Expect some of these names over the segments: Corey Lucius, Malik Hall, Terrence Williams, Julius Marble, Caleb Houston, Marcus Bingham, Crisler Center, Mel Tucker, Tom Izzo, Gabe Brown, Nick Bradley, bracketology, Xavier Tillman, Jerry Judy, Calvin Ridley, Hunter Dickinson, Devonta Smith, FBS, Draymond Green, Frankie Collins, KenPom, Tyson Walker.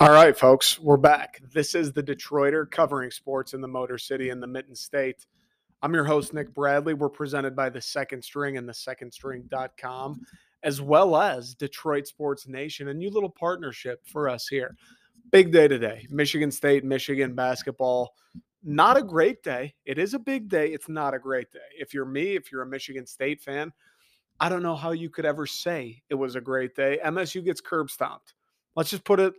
All right, folks, we're back. This is the Detroiter covering sports in the Motor City and the Mitten State. I'm your host, Nick Bradley. We're presented by The Second String and thesecondstring.com, as well as Detroit Sports Nation, a new little partnership for us here. Big day today. Michigan State, Michigan basketball. Not a great day. It is a big day. It's not a great day. If you're me, if you're a Michigan State fan, I don't know how you could ever say it was a great day. MSU gets curb stomped. Let's put it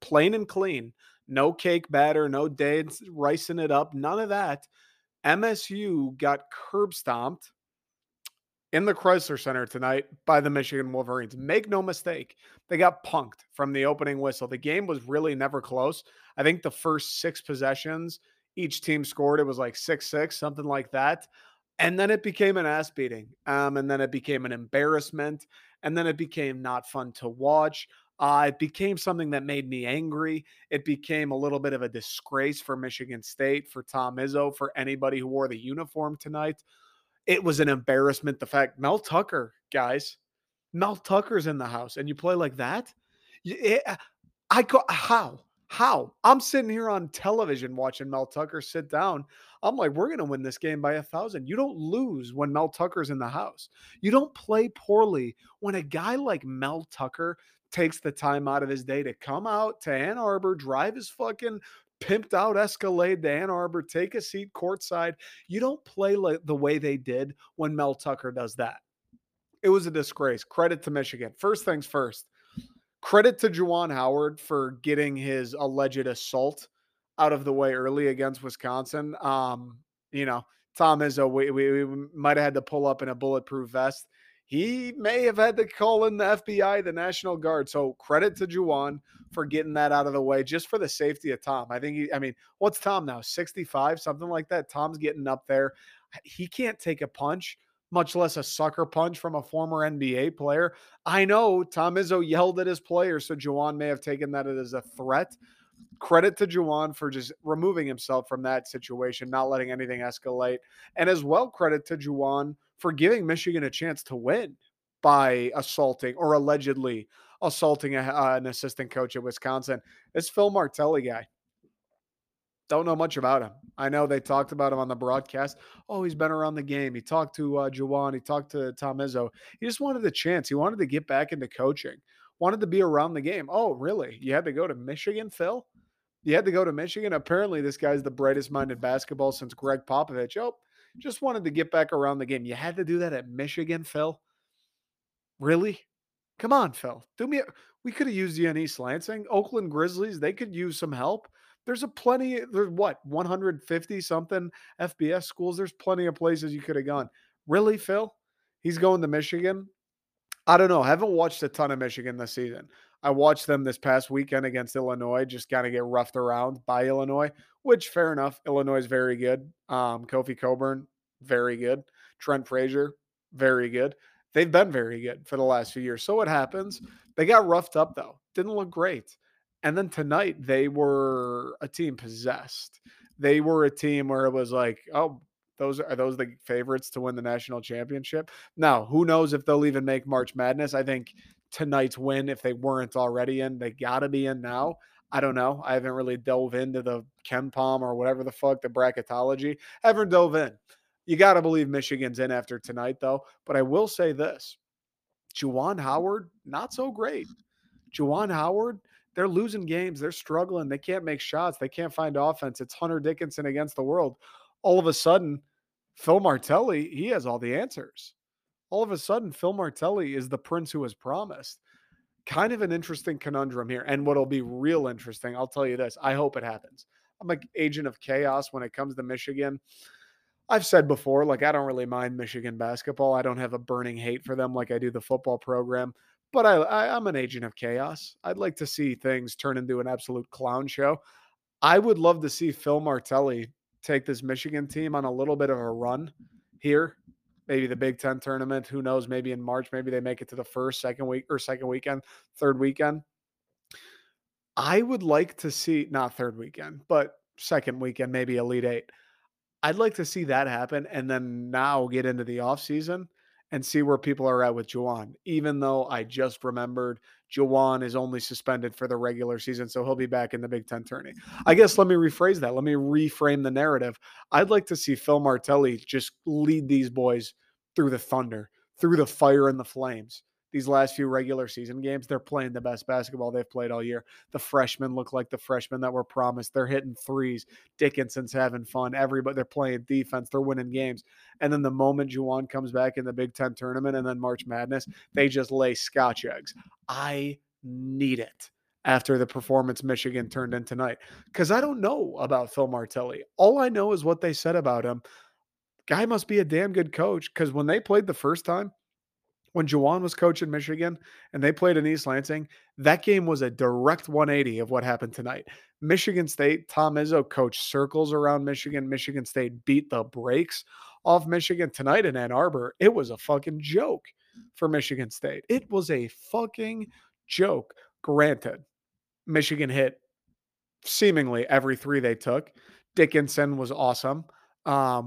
plain and clean. No cake batter, no dads ricing it up, none of that. MSU got curb stomped in the Crisler Center tonight by the Michigan Wolverines. Make no mistake, they got punked from the opening whistle. The game was really never close. I think the first six possessions, each team scored. It was like 6-6, something like that. And then it became an ass beating. And then it became an embarrassment. And then it became not fun to watch. It became something that made me angry. It became a little bit of a disgrace for Michigan State, for Tom Izzo, for anybody who wore the uniform tonight. It was an embarrassment. The fact Mel Tucker, guys, Mel Tucker's in the house, and you play like that? How? I'm sitting here on television watching Mel Tucker sit down. I'm like, we're going to win this game by 1,000. You don't lose when Mel Tucker's in the house. You don't play poorly when a guy like Mel Tucker takes the time out of his day to come out to Ann Arbor, drive his fucking pimped out Escalade to Ann Arbor, take a seat courtside. You don't play like the way they did when Mel Tucker does that. It was a disgrace. Credit to Michigan. First things first. Credit to Juwan Howard for getting his alleged assault out of the way early against Wisconsin. Tom Izzo, we might have had to pull up in a bulletproof vest. He may have had to call in the FBI, the National Guard. So credit to Juwan for getting that out of the way just for the safety of Tom. What's Tom now? 65, something like that. Tom's getting up there. He can't take a punch, much less a sucker punch from a former NBA player. I know Tom Izzo yelled at his player, so Juwan may have taken that as a threat. Credit to Juwan for just removing himself from that situation, not letting anything escalate. And as well, credit to Juwan for giving Michigan a chance to win by assaulting or allegedly assaulting an assistant coach at Wisconsin. This Phil Martelli guy, don't know much about him. I know they talked about him on the broadcast. Oh, he's been around the game. He talked to Juwan. He talked to Tom Izzo. He just wanted the chance. He wanted to get back into coaching, wanted to be around the game. Oh, really? You had to go to Michigan, Phil? You had to go to Michigan? Apparently, this guy's the brightest-minded basketball since Greg Popovich. Oh, just wanted to get back around the game. You had to do that at Michigan, Phil? Really? Come on, Phil. We could have used you in East Lansing. Oakland Grizzlies, they could use some help. There's 150-something FBS schools? There's plenty of places you could have gone. Really, Phil? He's going to Michigan? I don't know. I haven't watched a ton of Michigan this season. I watched them this past weekend against Illinois, just kind of get roughed around by Illinois, which, fair enough, Illinois is very good. Kofi Coburn, very good. Trent Frazier, very good. They've been very good for the last few years. So it happens. They got roughed up, though. Didn't look great. And then tonight, they were a team possessed. They were a team where it was like, oh, Those are the favorites to win the national championship. Now, who knows if they'll even make March Madness? I think tonight's win, if they weren't already in, they got to be in now. I don't know. I haven't really dove into the KenPom or whatever the fuck, the bracketology. Haven't dove in. You got to believe Michigan's in after tonight, though. But I will say this. Juwan Howard, not so great. Juwan Howard, they're losing games. They're struggling. They can't make shots. They can't find offense. It's Hunter Dickinson against the world. All of a sudden, Phil Martelli, he has all the answers. All of a sudden, Phil Martelli is the prince who was promised. Kind of an interesting conundrum here. And what'll be real interesting, I'll tell you this, I hope it happens. I'm an agent of chaos when it comes to Michigan. I've said before, I don't really mind Michigan basketball. I don't have a burning hate for them like I do the football program. But I'm an agent of chaos. I'd like to see things turn into an absolute clown show. I would love to see Phil Martelli take this Michigan team on a little bit of a run here, maybe the Big Ten tournament, who knows, maybe in March, maybe they make it to the third weekend. I would like to see, not third weekend, but second weekend, maybe Elite Eight. I'd like to see that happen and then now get into the offseason and see where people are at with Juwan, even though I just remembered Juwan is only suspended for the regular season, so he'll be back in the Big Ten tourney. I guess let me rephrase that. Let me reframe the narrative. I'd like to see Phil Martelli just lead these boys through the thunder, through the fire and the flames. These last few regular season games, they're playing the best basketball they've played all year. The freshmen look like the freshmen that were promised. They're hitting threes. Dickinson's having fun. Everybody, they're playing defense. They're winning games. And then the moment Juwan comes back in the Big Ten tournament and then March Madness, they just lay scotch eggs. I need it after the performance Michigan turned in tonight, because I don't know about Phil Martelli. All I know is what they said about him. Guy must be a damn good coach, because when they played the first time, when Juwan was coaching Michigan and they played in East Lansing, that game was a direct 180 of what happened tonight. Michigan State, Tom Izzo coached circles around Michigan. Michigan State beat the brakes off Michigan tonight in Ann Arbor. It was a fucking joke for Michigan State. It was a fucking joke. Granted, Michigan hit seemingly every three they took. Dickinson was awesome,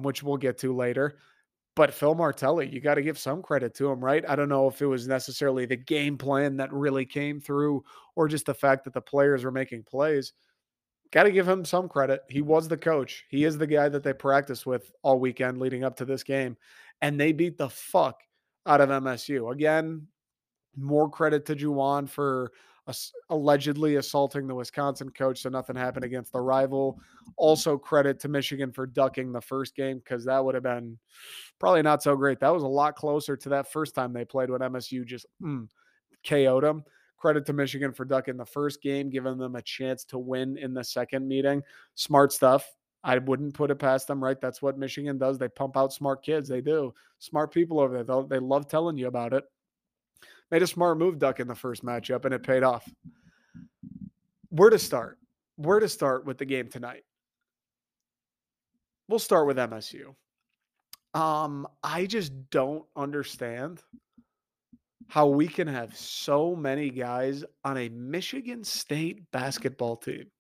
which we'll get to later. But Phil Martelli, you got to give some credit to him, right? I don't know if it was necessarily the game plan that really came through or just the fact that the players were making plays. Got to give him some credit. He was the coach. He is the guy that they practiced with all weekend leading up to this game. And they beat the fuck out of MSU. Again, more credit to Juwan for allegedly assaulting the Wisconsin coach, so nothing happened against the rival. Also credit to Michigan for ducking the first game, because that would have been probably not so great. That was a lot closer to that first time they played when MSU just KO'd them. Credit to Michigan for ducking the first game, giving them a chance to win in the second meeting. Smart stuff. I wouldn't put it past them, right? That's what Michigan does. They pump out smart kids. They do. Smart people over there. They love telling you about it. Made a smart move duck in the first matchup, and it paid off. Where to start? Where to start with the game tonight? We'll start with MSU. I just don't understand how we can have so many guys on a Michigan State basketball team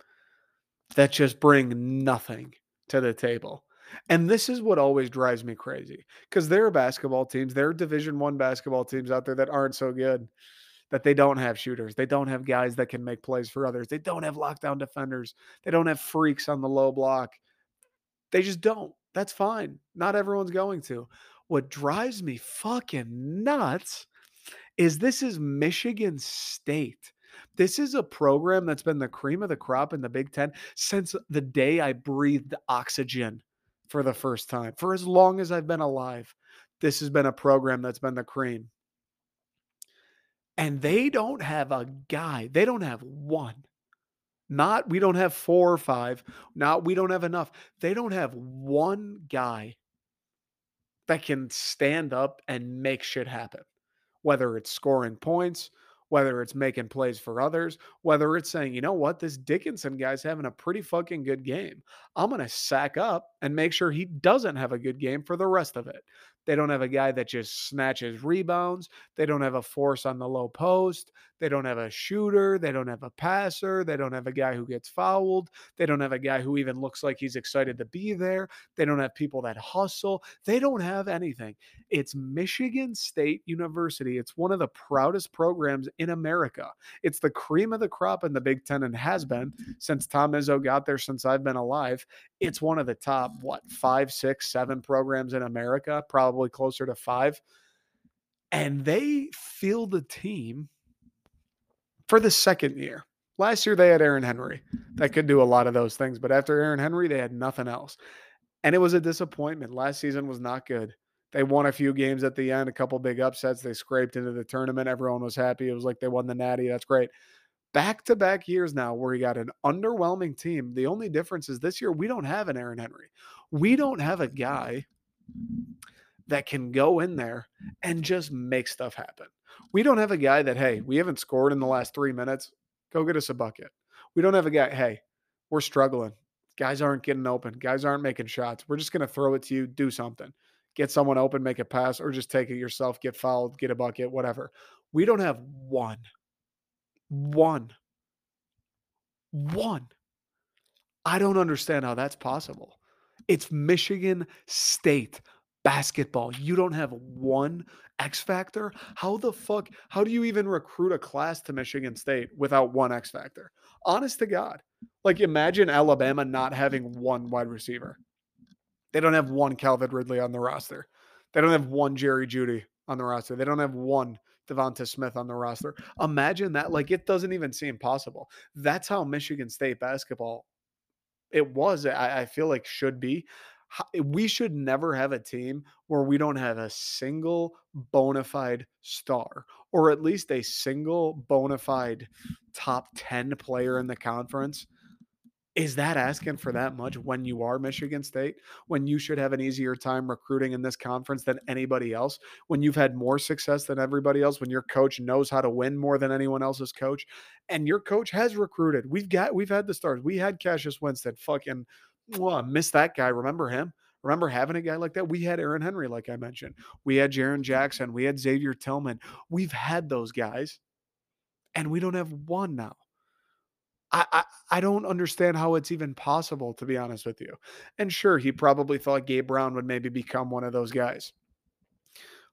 that just bring nothing to the table. And this is what always drives me crazy, because there are basketball teams, there are Division I basketball teams out there that aren't so good, that they don't have shooters. They don't have guys that can make plays for others. They don't have lockdown defenders. They don't have freaks on the low block. They just don't. That's fine. Not everyone's going to. What drives me fucking nuts is this is Michigan State. This is a program that's been the cream of the crop in the Big Ten since the day I breathed oxygen for the first time. For as long as I've been alive, this has been a program that's been the cream. And they don't have a guy. They don't have one. Not we don't have four or five. Not we don't have enough. They don't have one guy that can stand up and make shit happen. Whether it's scoring points, whether it's making plays for others, whether it's saying, you know what, this Dickinson guy's having a pretty fucking good game. I'm going to sack up and make sure he doesn't have a good game for the rest of it. They don't have a guy that just snatches rebounds. They don't have a force on the low post. They don't have a shooter. They don't have a passer. They don't have a guy who gets fouled. They don't have a guy who even looks like he's excited to be there. They don't have people that hustle. They don't have anything. It's Michigan State University. It's one of the proudest programs in America. It's the cream of the crop in the Big Ten and has been since Tom Izzo got there, since I've been alive. It's one of the top, what, 5, 6, 7 programs in America, probably closer to 5. And they field the team for the second year. Last year, they had Aaron Henry that could do a lot of those things. But after Aaron Henry, they had nothing else. And it was a disappointment. Last season was not good. They won a few games at the end, a couple big upsets. They scraped into the tournament. Everyone was happy. It was like they won the Natty. That's great. Back-to-back years now where you got an underwhelming team. The only difference is this year we don't have an Aaron Henry. We don't have a guy that can go in there and just make stuff happen. We don't have a guy that, hey, we haven't scored in the last 3 minutes. Go get us a bucket. We don't have a guy, hey, we're struggling. Guys aren't getting open. Guys aren't making shots. We're just going to throw it to you, do something. Get someone open, make a pass, or just take it yourself, get fouled, get a bucket, whatever. We don't have one. I don't understand how that's possible. It's Michigan State. basketball. You don't have one X factor. How the fuck, how do you even recruit a class to Michigan State without one X factor? Honest to God. Like, imagine Alabama not having one wide receiver. They don't have one Calvin Ridley on the roster. They don't have one Jerry Judy on the roster. They don't have one Devonta Smith on the roster. Imagine that. Like, it doesn't even seem possible. That's how Michigan State basketball it was, I feel like, should be. We should never have a team where we don't have a single bona fide star, or at least a single bona fide top 10 player in the conference. Is that asking for that much when you are Michigan State, when you should have an easier time recruiting in this conference than anybody else, when you've had more success than everybody else, when your coach knows how to win more than anyone else's coach, and your coach has recruited? We've had the stars. We had Cassius Winston. Fucking, well, I miss that guy. Remember him? Remember having a guy like that? We had Aaron Henry, like I mentioned. We had Jaren Jackson. We had Xavier Tillman. We've had those guys, and we don't have one now. I don't understand how it's even possible, to be honest with you. And sure, he probably thought Gabe Brown would maybe become one of those guys.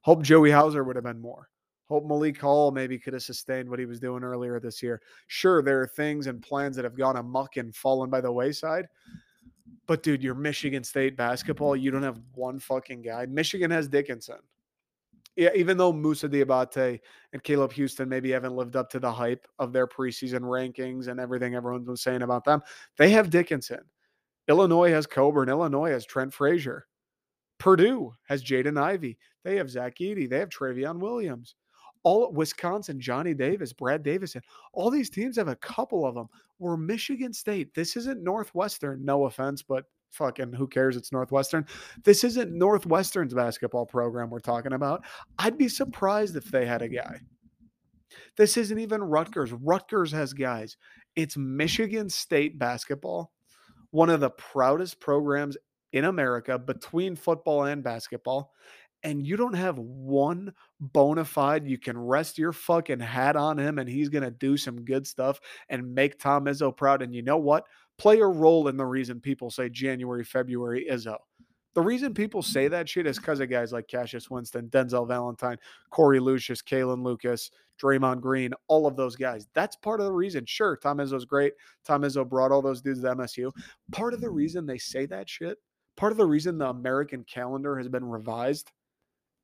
Hope Joey Hauser would have been more. Hope Malik Hall maybe could have sustained what he was doing earlier this year. Sure, there are things and plans that have gone amok and fallen by the wayside. But, dude, you're Michigan State basketball. You don't have one fucking guy. Michigan has Dickinson. Yeah, even though Musa Diabate and Caleb Houston maybe haven't lived up to the hype of their preseason rankings and everything everyone's been saying about them, they have Dickinson. Illinois has Coburn. Illinois has Trent Frazier. Purdue has Jaden Ivey. They have Zach Edey. They have Travion Williams. All Wisconsin, Johnny Davis, Brad Davison. All these teams have a couple of them. We're Michigan State. This isn't Northwestern. No offense, but fucking who cares? It's Northwestern. This isn't Northwestern's basketball program we're talking about. I'd be surprised if they had a guy. This isn't even Rutgers. Rutgers has guys. It's Michigan State basketball, one of the proudest programs in America between football and basketball. And you don't have one bona fide, you can rest your fucking hat on him and he's going to do some good stuff and make Tom Izzo proud. And you know what? Play a role in the reason people say January, February, Izzo. The reason people say that shit is because of guys like Cassius Winston, Denzel Valentine, Corey Lucius, Kalen Lucas, Draymond Green, all of those guys. That's part of the reason. Sure, Tom Izzo's great. Tom Izzo brought all those dudes to MSU. Part of the reason they say that shit, part of the reason the American calendar has been revised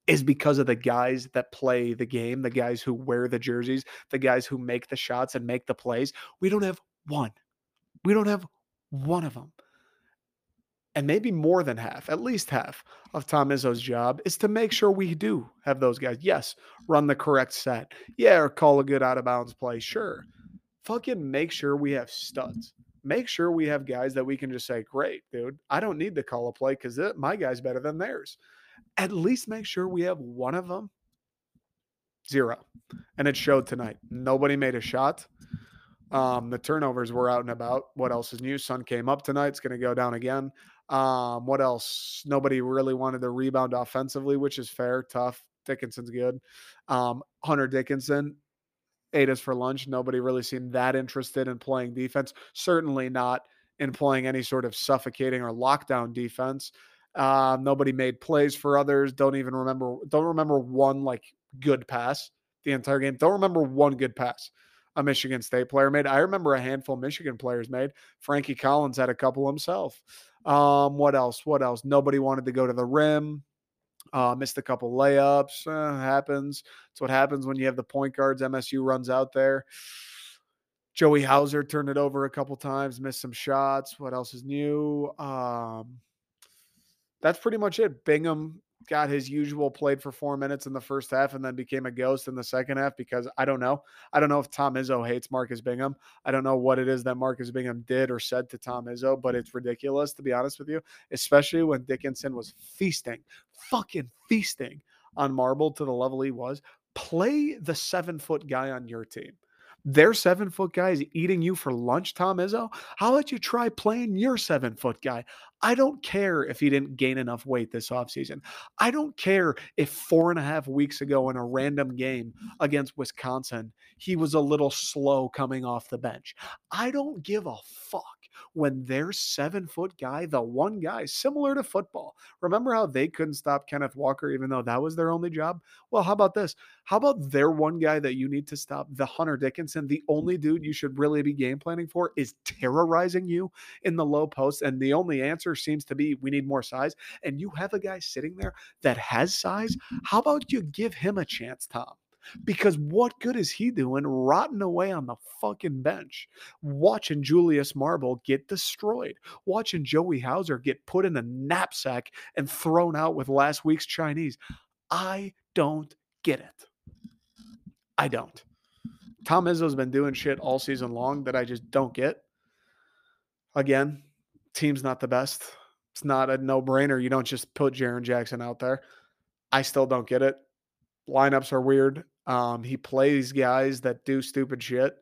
is because of the guys that play the game, the guys who wear the jerseys, the guys who make the shots and make the plays. We don't have one. We don't have one of them. And maybe more than half, at least half of Tom Izzo's job is to make sure we do have those guys. Yes, run the correct set. Yeah, or call a good out-of-bounds play. Sure. Fucking make sure we have studs. Make sure we have guys that we can just say, great, dude, I don't need to call a play because my guy's better than theirs. At least make sure we have one of them. Zero. And it showed tonight. Nobody made a shot. The turnovers were out and about. What else is new? Sun came up tonight. It's going to go down again. What else? Nobody really wanted to rebound offensively, which is fair, tough. Dickinson's good. Hunter Dickinson ate us for lunch. Nobody really seemed that interested in playing defense. Certainly not in playing any sort of suffocating or lockdown defense. Nobody made plays for others. Don't remember one like good pass the entire game. Don't remember one good pass a Michigan State player made. I remember a handful of Michigan players made. Frankie Collins had a couple himself. What else? Nobody wanted to go to the rim. Missed a couple layups. Happens. It's what happens when you have the point guards MSU runs out there. Joey Hauser turned it over a couple times. Missed some shots. What else is new? That's pretty much it. Bingham got his usual, played for 4 minutes in the first half and then became a ghost in the second half because I don't know if Tom Izzo hates Marcus Bingham. I don't know what it is that Marcus Bingham did or said to Tom Izzo, but it's ridiculous, to be honest with you, especially when Dickinson was fucking feasting on Marble to the level he was. Play the 7-foot guy on your team. Their 7-foot guy is eating you for lunch, Tom Izzo. How about you try playing your 7-foot guy? I don't care if he didn't gain enough weight this offseason. I don't care if 4.5 weeks ago in a random game against Wisconsin, he was a little slow coming off the bench. I don't give a fuck when their 7-foot guy, the one guy, similar to football. Remember how they couldn't stop Kenneth Walker, even though that was their only job? Well, how about this? How about their one guy that you need to stop, the Hunter Dickinson, the only dude you should really be game planning for, is terrorizing you in the low post, and the only answer seems to be we need more size, and you have a guy sitting there that has size? How about you give him a chance, Tom? Because what good is he doing rotting away on the fucking bench, watching Julius Marble get destroyed, watching Joey Hauser get put in a knapsack and thrown out with last week's Chinese? I don't get it. I don't. Tom Izzo's been doing shit all season long that I just don't get. Again, team's not the best. It's not a no-brainer. You don't just put Jaren Jackson out there. I still don't get it. Lineups are weird. He plays guys that do stupid shit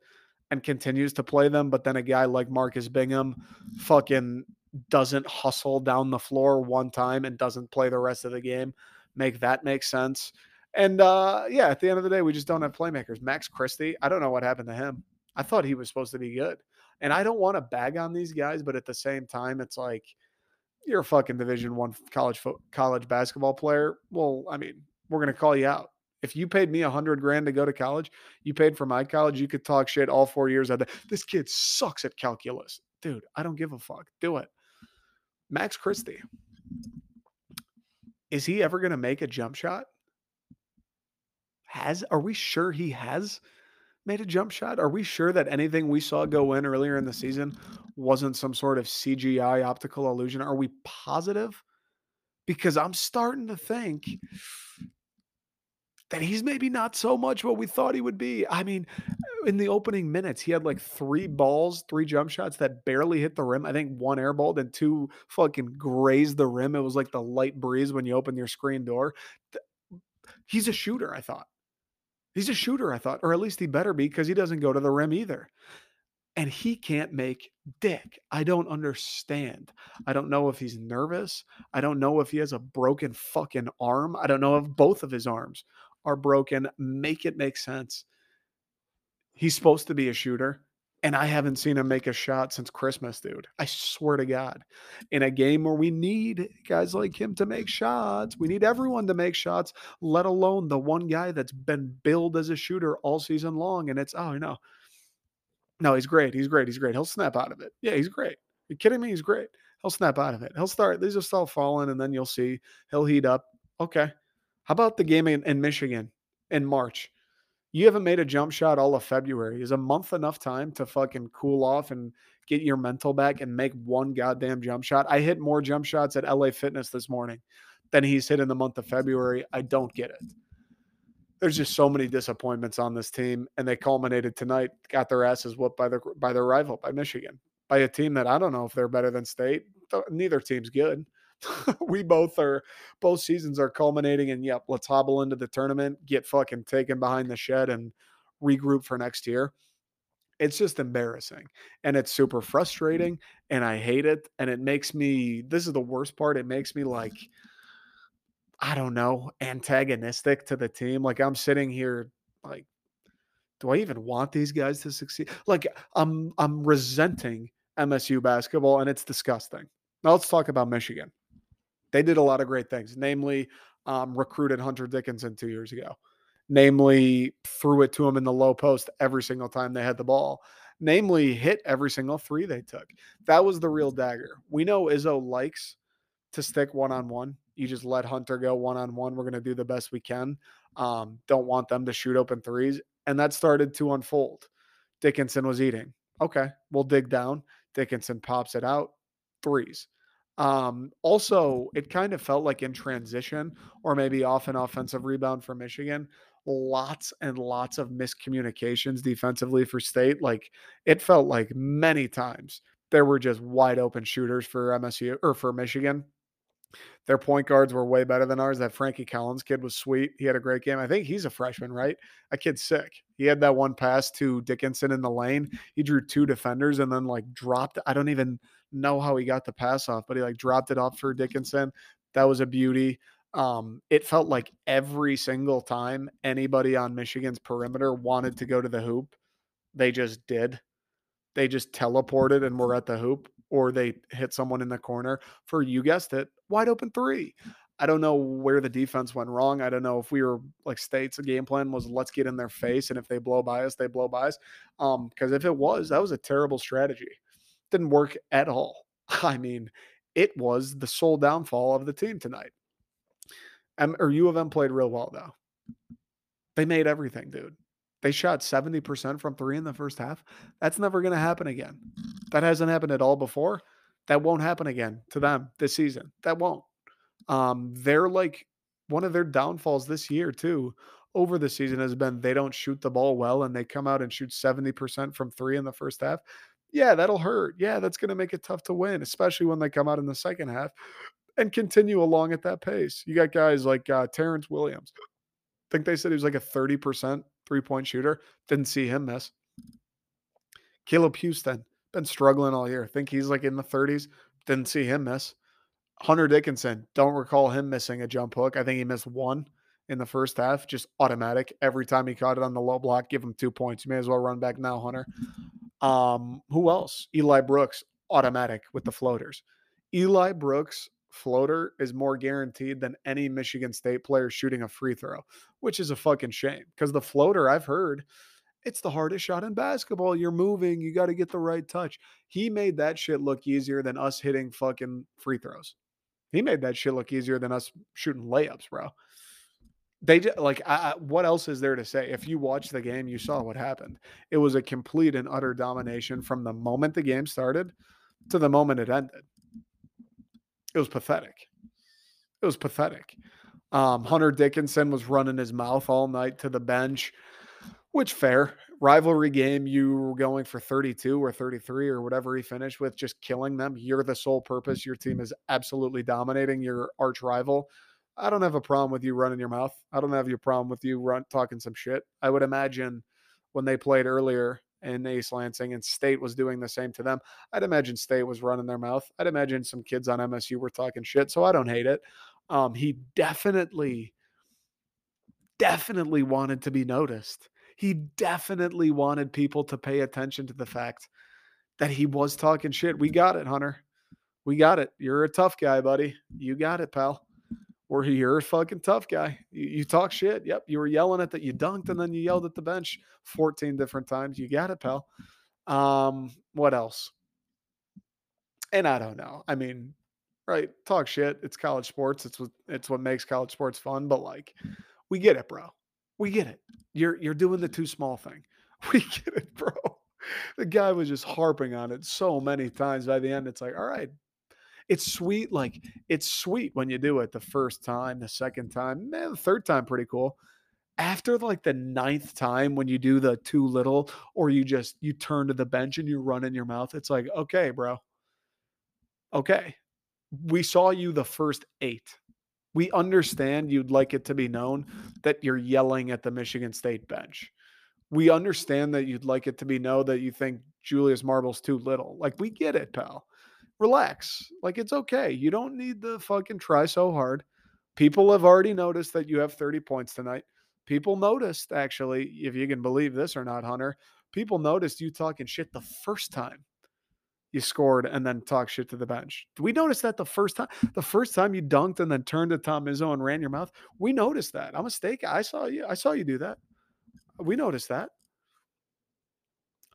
and continues to play them, but then a guy like Marcus Bingham fucking doesn't hustle down the floor one time and doesn't play the rest of the game. Make that make sense. And, yeah, at the end of the day, we just don't have playmakers. Max Christie, I don't know what happened to him. I thought he was supposed to be good. And I don't want to bag on these guys, but at the same time, it's like you're a fucking Division I college basketball player. Well, I mean, we're going to call you out. If you paid me $100,000 to go to college, you paid for my college, you could talk shit all 4 years. This kid sucks at calculus. Dude, I don't give a fuck. Do it. Max Christie. Is he ever going to make a jump shot? Are we sure he has made a jump shot? Are we sure that anything we saw go in earlier in the season wasn't some sort of CGI optical illusion? Are we positive? Because I'm starting to think that he's maybe not so much what we thought he would be. I mean, in the opening minutes, he had like 3 jump shots that barely hit the rim. I think 1 airballed and 2 fucking grazed the rim. It was like the light breeze when you open your screen door. He's a shooter, I thought. Or at least he better be, because he doesn't go to the rim either. And he can't make dick. I don't understand. I don't know if he's nervous. I don't know if he has a broken fucking arm. I don't know if both of his arms are broken. Make it make sense. He's supposed to be a shooter, and I haven't seen him make a shot since Christmas, dude. I swear to God. In a game where we need guys like him to make shots, we need everyone to make shots, let alone the one guy that's been billed as a shooter all season long, and it's, oh, no, he's great. He'll snap out of it. Yeah, he's great. Are you kidding me? He's great. He'll snap out of it. He'll start. These will start falling, and then you'll see. He'll heat up. Okay. How about the game in Michigan in March? You haven't made a jump shot all of February. Is a month enough time to fucking cool off and get your mental back and make one goddamn jump shot? I hit more jump shots at LA Fitness this morning than he's hit in the month of February. I don't get it. There's just so many disappointments on this team, and they culminated tonight, got their asses whooped by their rival, by Michigan, by a team that I don't know if they're better than State. Neither team's good. Both seasons are culminating, and yep, let's hobble into the tournament, get fucking taken behind the shed, and regroup for next year. It's just embarrassing, and it's super frustrating, and I hate it, and it makes me, this is the worst part, it makes me like, I don't know, antagonistic to the team. Like, I'm sitting here like, do I even want these guys to succeed? Like, I'm resenting MSU basketball, and it's disgusting. Now let's talk about Michigan. They did a lot of great things, namely recruited Hunter Dickinson 2 years ago, namely threw it to him in the low post every single time they had the ball, namely hit every single three they took. That was the real dagger. We know Izzo likes to stick one-on-one. You just let Hunter go one-on-one. We're going to do the best we can. Don't want them to shoot open threes. And that started to unfold. Dickinson was eating. Okay, we'll dig down. Dickinson pops it out. Threes. Also, it kind of felt like in transition, or maybe off an offensive rebound for Michigan, lots and lots of miscommunications defensively for State. Like, it felt like many times there were just wide open shooters for MSU or for Michigan. Their point guards were way better than ours. That Frankie Collins kid was sweet. He had a great game. I think he's a freshman, right? That kid's sick. He had that one pass to Dickinson in the lane. He drew 2 defenders and then like dropped. I don't even know how he got the pass off, but he like dropped it off for Dickinson. That was a beauty. It felt like every single time anybody on Michigan's perimeter wanted to go to the hoop, they just did. They just teleported and were at the hoop, or they hit someone in the corner for, you guessed it, wide open three. I don't know where the defense went wrong. I don't know if we were like State's game plan was let's get in their face, and if they blow by us, they blow by us. Because if it was, that was a terrible strategy. Didn't work at all. I mean, it was the sole downfall of the team tonight. Or U of M played real well, though. They made everything, dude. They shot 70% from three in the first half. That's never going to happen again. That hasn't happened at all before. That won't happen again to them this season. That won't. They're like one of their downfalls this year, too, over the season has been they don't shoot the ball well, and they come out and shoot 70% from three in the first half. Yeah, that'll hurt. Yeah, that's going to make it tough to win, especially when they come out in the second half and continue along at that pace. You got guys like Terrence Williams. I think they said he was like a 30% three-point shooter. Didn't see him miss. Caleb Houston, been struggling all year. I think he's like in the 30s. Didn't see him miss. Hunter Dickinson, don't recall him missing a jump hook. I think he missed one in the first half, just automatic. Every time he caught it on the low block, give him 2 points. You may as well run back now, Hunter. Who else? Eli Brooks, automatic with the floaters. Eli Brooks' floater is more guaranteed than any Michigan State player shooting a free throw, which is a fucking shame because the floater, I've heard, it's the hardest shot in basketball. You're moving. You got to get the right touch. He made that shit look easier than us hitting fucking free throws. He made that shit look easier than us shooting layups, bro. They just, like, what else is there to say? If you watched the game, you saw what happened. It was a complete and utter domination from the moment the game started to the moment it ended. It was pathetic. It was pathetic. Hunter Dickinson was running his mouth all night to the bench, which fair. Rivalry game, you were going for 32 or 33 or whatever he finished with, just killing them. You're the sole purpose. Your team is absolutely dominating your arch rival. I don't have a problem with you running your mouth. I don't have your problem with you talking some shit. I would imagine when they played earlier in East Lansing and State was doing the same to them, I'd imagine State was running their mouth. I'd imagine some kids on MSU were talking shit, so I don't hate it. He definitely wanted to be noticed. He definitely wanted people to pay attention to the fact that he was talking shit. We got it, Hunter. We got it. You're a tough guy, buddy. You got it, pal. Or you're a fucking tough guy. You talk shit. Yep, you were yelling at that. You dunked, and then you yelled at the bench 14 different times. You got it, pal. What else? And I don't know. I mean, right, talk shit. It's college sports. It's what makes college sports fun. But, like, we get it, bro. We get it. You're doing the too small thing. We get it, bro. The guy was just harping on it so many times. By the end, it's like, all right. It's sweet. Like, it's sweet when you do it the first time, the second time, man, the third time, pretty cool. After like the ninth time, when you do the too little, or you turn to the bench and you run in your mouth, it's like, okay, bro. Okay. We saw you the first 8. We understand you'd like it to be known that you're yelling at the Michigan State bench. We understand that you'd like it to be known that you think Julius Marble's too little. Like, we get it, pal. Relax. Like, it's okay. You don't need to fucking try so hard. People have already noticed that you have 30 points tonight. People noticed, actually, if you can believe this or not, Hunter, people noticed you talking shit the first time you scored and then talk shit to the bench. We noticed that the first time. The first time you dunked and then turned to Tom Izzo and ran your mouth, we noticed that. I'm a steak. I saw you do that. We noticed that.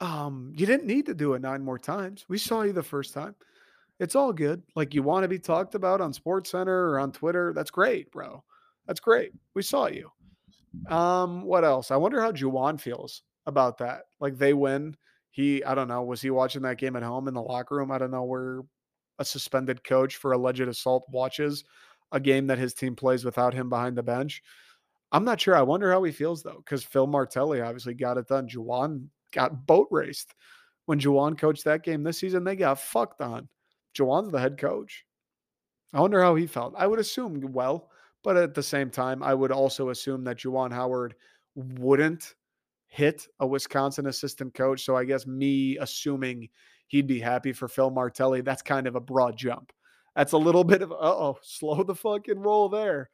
You didn't need to do it 9 more times. We saw you the first time. It's all good. Like, you want to be talked about on SportsCenter or on Twitter. That's great, bro. That's great. We saw you. What else? I wonder how Juwan feels about that. Like, they win. I don't know. Was he watching that game at home in the locker room? I don't know where a suspended coach for alleged assault watches a game that his team plays without him behind the bench. I'm not sure. I wonder how he feels, though, because Phil Martelli obviously got it done. Juwan got boat raced. When Juwan coached that game this season, they got fucked on. Juwan's the head coach. I wonder how he felt. I would assume well, but at the same time, I would also assume that Juwan Howard wouldn't hit a Wisconsin assistant coach. So I guess me assuming he'd be happy. For Phil Martelli, that's kind of a broad jump. That's a little bit of, slow the fucking roll there.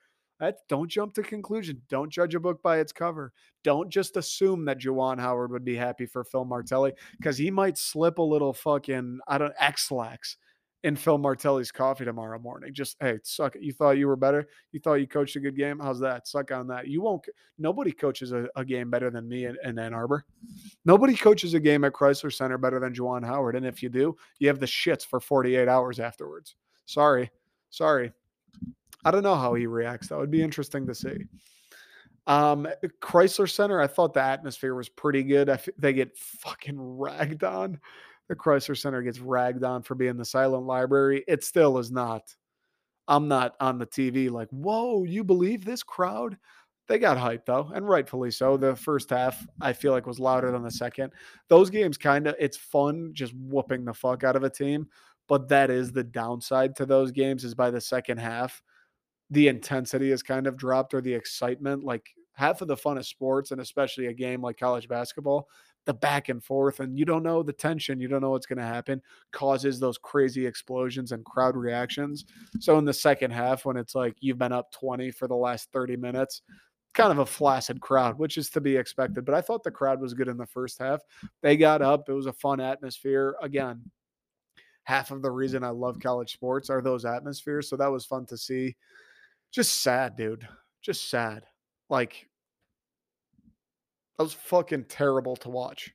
Don't jump to conclusion. Don't judge a book by its cover. Don't just assume that Juwan Howard would be happy for Phil Martelli, because he might slip a little fucking, X-lax in Phil Martelli's coffee tomorrow morning. Just, hey, suck it. You thought you were better? You thought you coached a good game? How's that? Suck on that. You won't. Nobody coaches a game better than me in Ann Arbor. Nobody coaches a game at Crisler Center better than Juwan Howard. And if you do, you have the shits for 48 hours afterwards. Sorry. I don't know how he reacts. That would be interesting to see. Crisler Center, I thought the atmosphere was pretty good. They get fucking ragged on. The Crisler Center gets ragged on for being the silent library. It still is not. I'm not on the TV like, whoa, you believe this crowd? They got hyped, though, and rightfully so. The first half, I feel like, was louder than the second. Those games kind of – it's fun just whooping the fuck out of a team, but that is the downside to those games is by the second half, the intensity is kind of dropped or the excitement. Like half of the fun of sports, and especially a game like college basketball, the back and forth, and you don't know the tension, you don't know what's going to happen, causes those crazy explosions and crowd reactions. So in the second half, when it's like you've been up 20 for the last 30 minutes, kind of a flaccid crowd, which is to be expected. But I thought the crowd was good in the first half. They got up. It was a fun atmosphere. Again, half of the reason I love college sports are those atmospheres. So that was fun to see. Just sad, dude. Just sad. Like, that was fucking terrible to watch.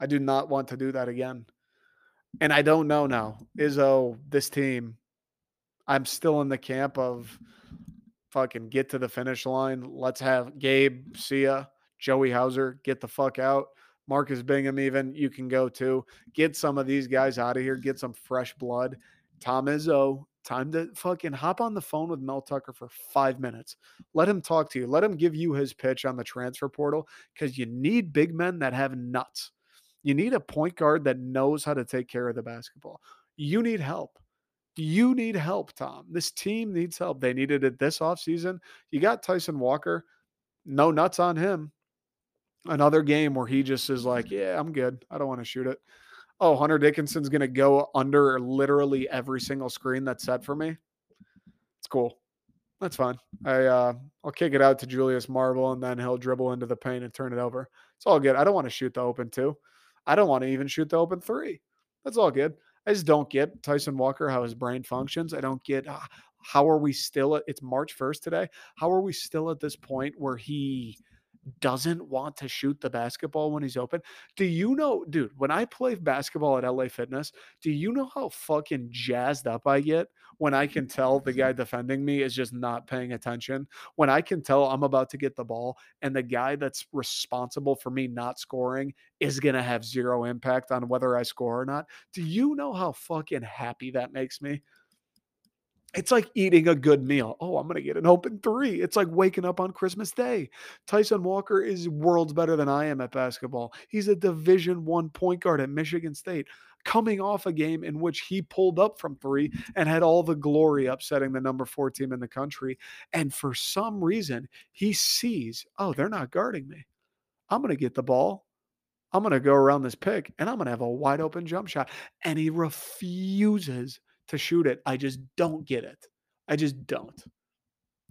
I do not want to do that again. And I don't know now. Izzo, this team, I'm still in the camp of fucking get to the finish line. Let's have Gabe, Sia, Joey Hauser, get the fuck out. Marcus Bingham, even, you can go to. Get some of these guys out of here. Get some fresh blood. Tom Izzo. Time to fucking hop on the phone with Mel Tucker for 5 minutes. Let him talk to you. Let him give you his pitch on the transfer portal, because you need big men that have nuts. You need a point guard that knows how to take care of the basketball. You need help. You need help, Tom. This team needs help. They needed it this offseason. You got Tyson Walker. No nuts on him. Another game where he just is like, yeah, I'm good. I don't want to shoot it. Oh, Hunter Dickinson's going to go under literally every single screen that's set for me. It's cool. That's fine. I'll kick it out to Julius Marble, and then he'll dribble into the paint and turn it over. It's all good. I don't want to shoot the open two. I don't want to even shoot the open three. That's all good. I just don't get Tyson Walker, how his brain functions. I don't get how are we still at – it's March 1st today. How are we still at this point where he – doesn't want to shoot the basketball when he's open? Do you know, dude, when I play basketball at LA Fitness, do you know how fucking jazzed up I get when I can tell the guy defending me is just not paying attention? When I can tell I'm about to get the ball and the guy that's responsible for me not scoring is going to have zero impact on whether I score or not? Do you know how fucking happy that makes me? It's like eating a good meal. Oh, I'm going to get an open three. It's like waking up on Christmas Day. Tyson Walker is worlds better than I am at basketball. He's a Division I point guard at Michigan State, coming off a game in which he pulled up from three and had all the glory upsetting the number 4 team in the country. And for some reason, he sees, oh, they're not guarding me. I'm going to get the ball. I'm going to go around this pick, and I'm going to have a wide open jump shot. And he refuses to shoot it. I just don't get it. I just don't.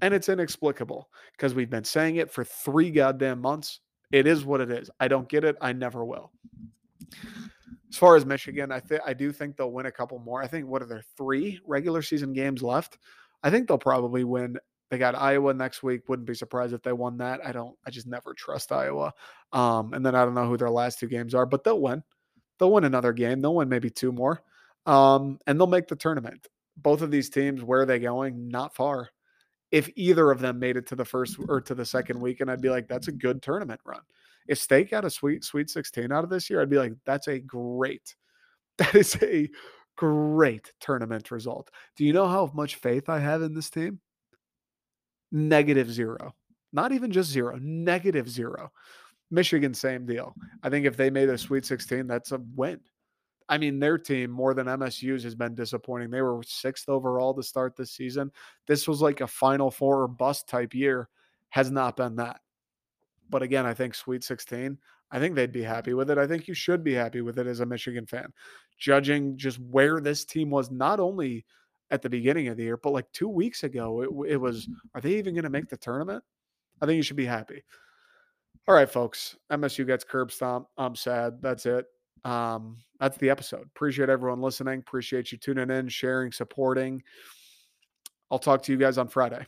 And it's inexplicable, because we've been saying it for 3 goddamn months. It is what it is. I don't get it. I never will. As far as Michigan, I do think they'll win a couple more. I think, what are there, 3 regular season games left? I think they'll probably win. They got Iowa next week. Wouldn't be surprised if they won that. I just never trust Iowa. And then I don't know who their last 2 games are, but they'll win. They'll win another game. They'll win maybe 2 more. And they'll make the tournament. Both of these teams, where are they going? Not far. If either of them made it to the first or to the second weekend, I'd be like, that's a good tournament run. If State got a sweet 16 out of this year, I'd be like, that is a great tournament result. Do you know how much faith I have in this team? -0. Not even just 0, -0. Michigan, same deal. I think if they made a sweet 16, that's a win. I mean, their team, more than MSU's, has been disappointing. They were 6th overall to start this season. This was like a Final Four or bust type year. Has not been that. But again, I think Sweet 16, I think they'd be happy with it. I think you should be happy with it as a Michigan fan, judging just where this team was, not only at the beginning of the year, but like 2 weeks ago, it was, are they even going to make the tournament? I think you should be happy. All right, folks, MSU gets curb stomped. I'm sad. That's it. That's the episode. Appreciate everyone listening. Appreciate you tuning in, sharing, supporting. I'll talk to you guys on Friday.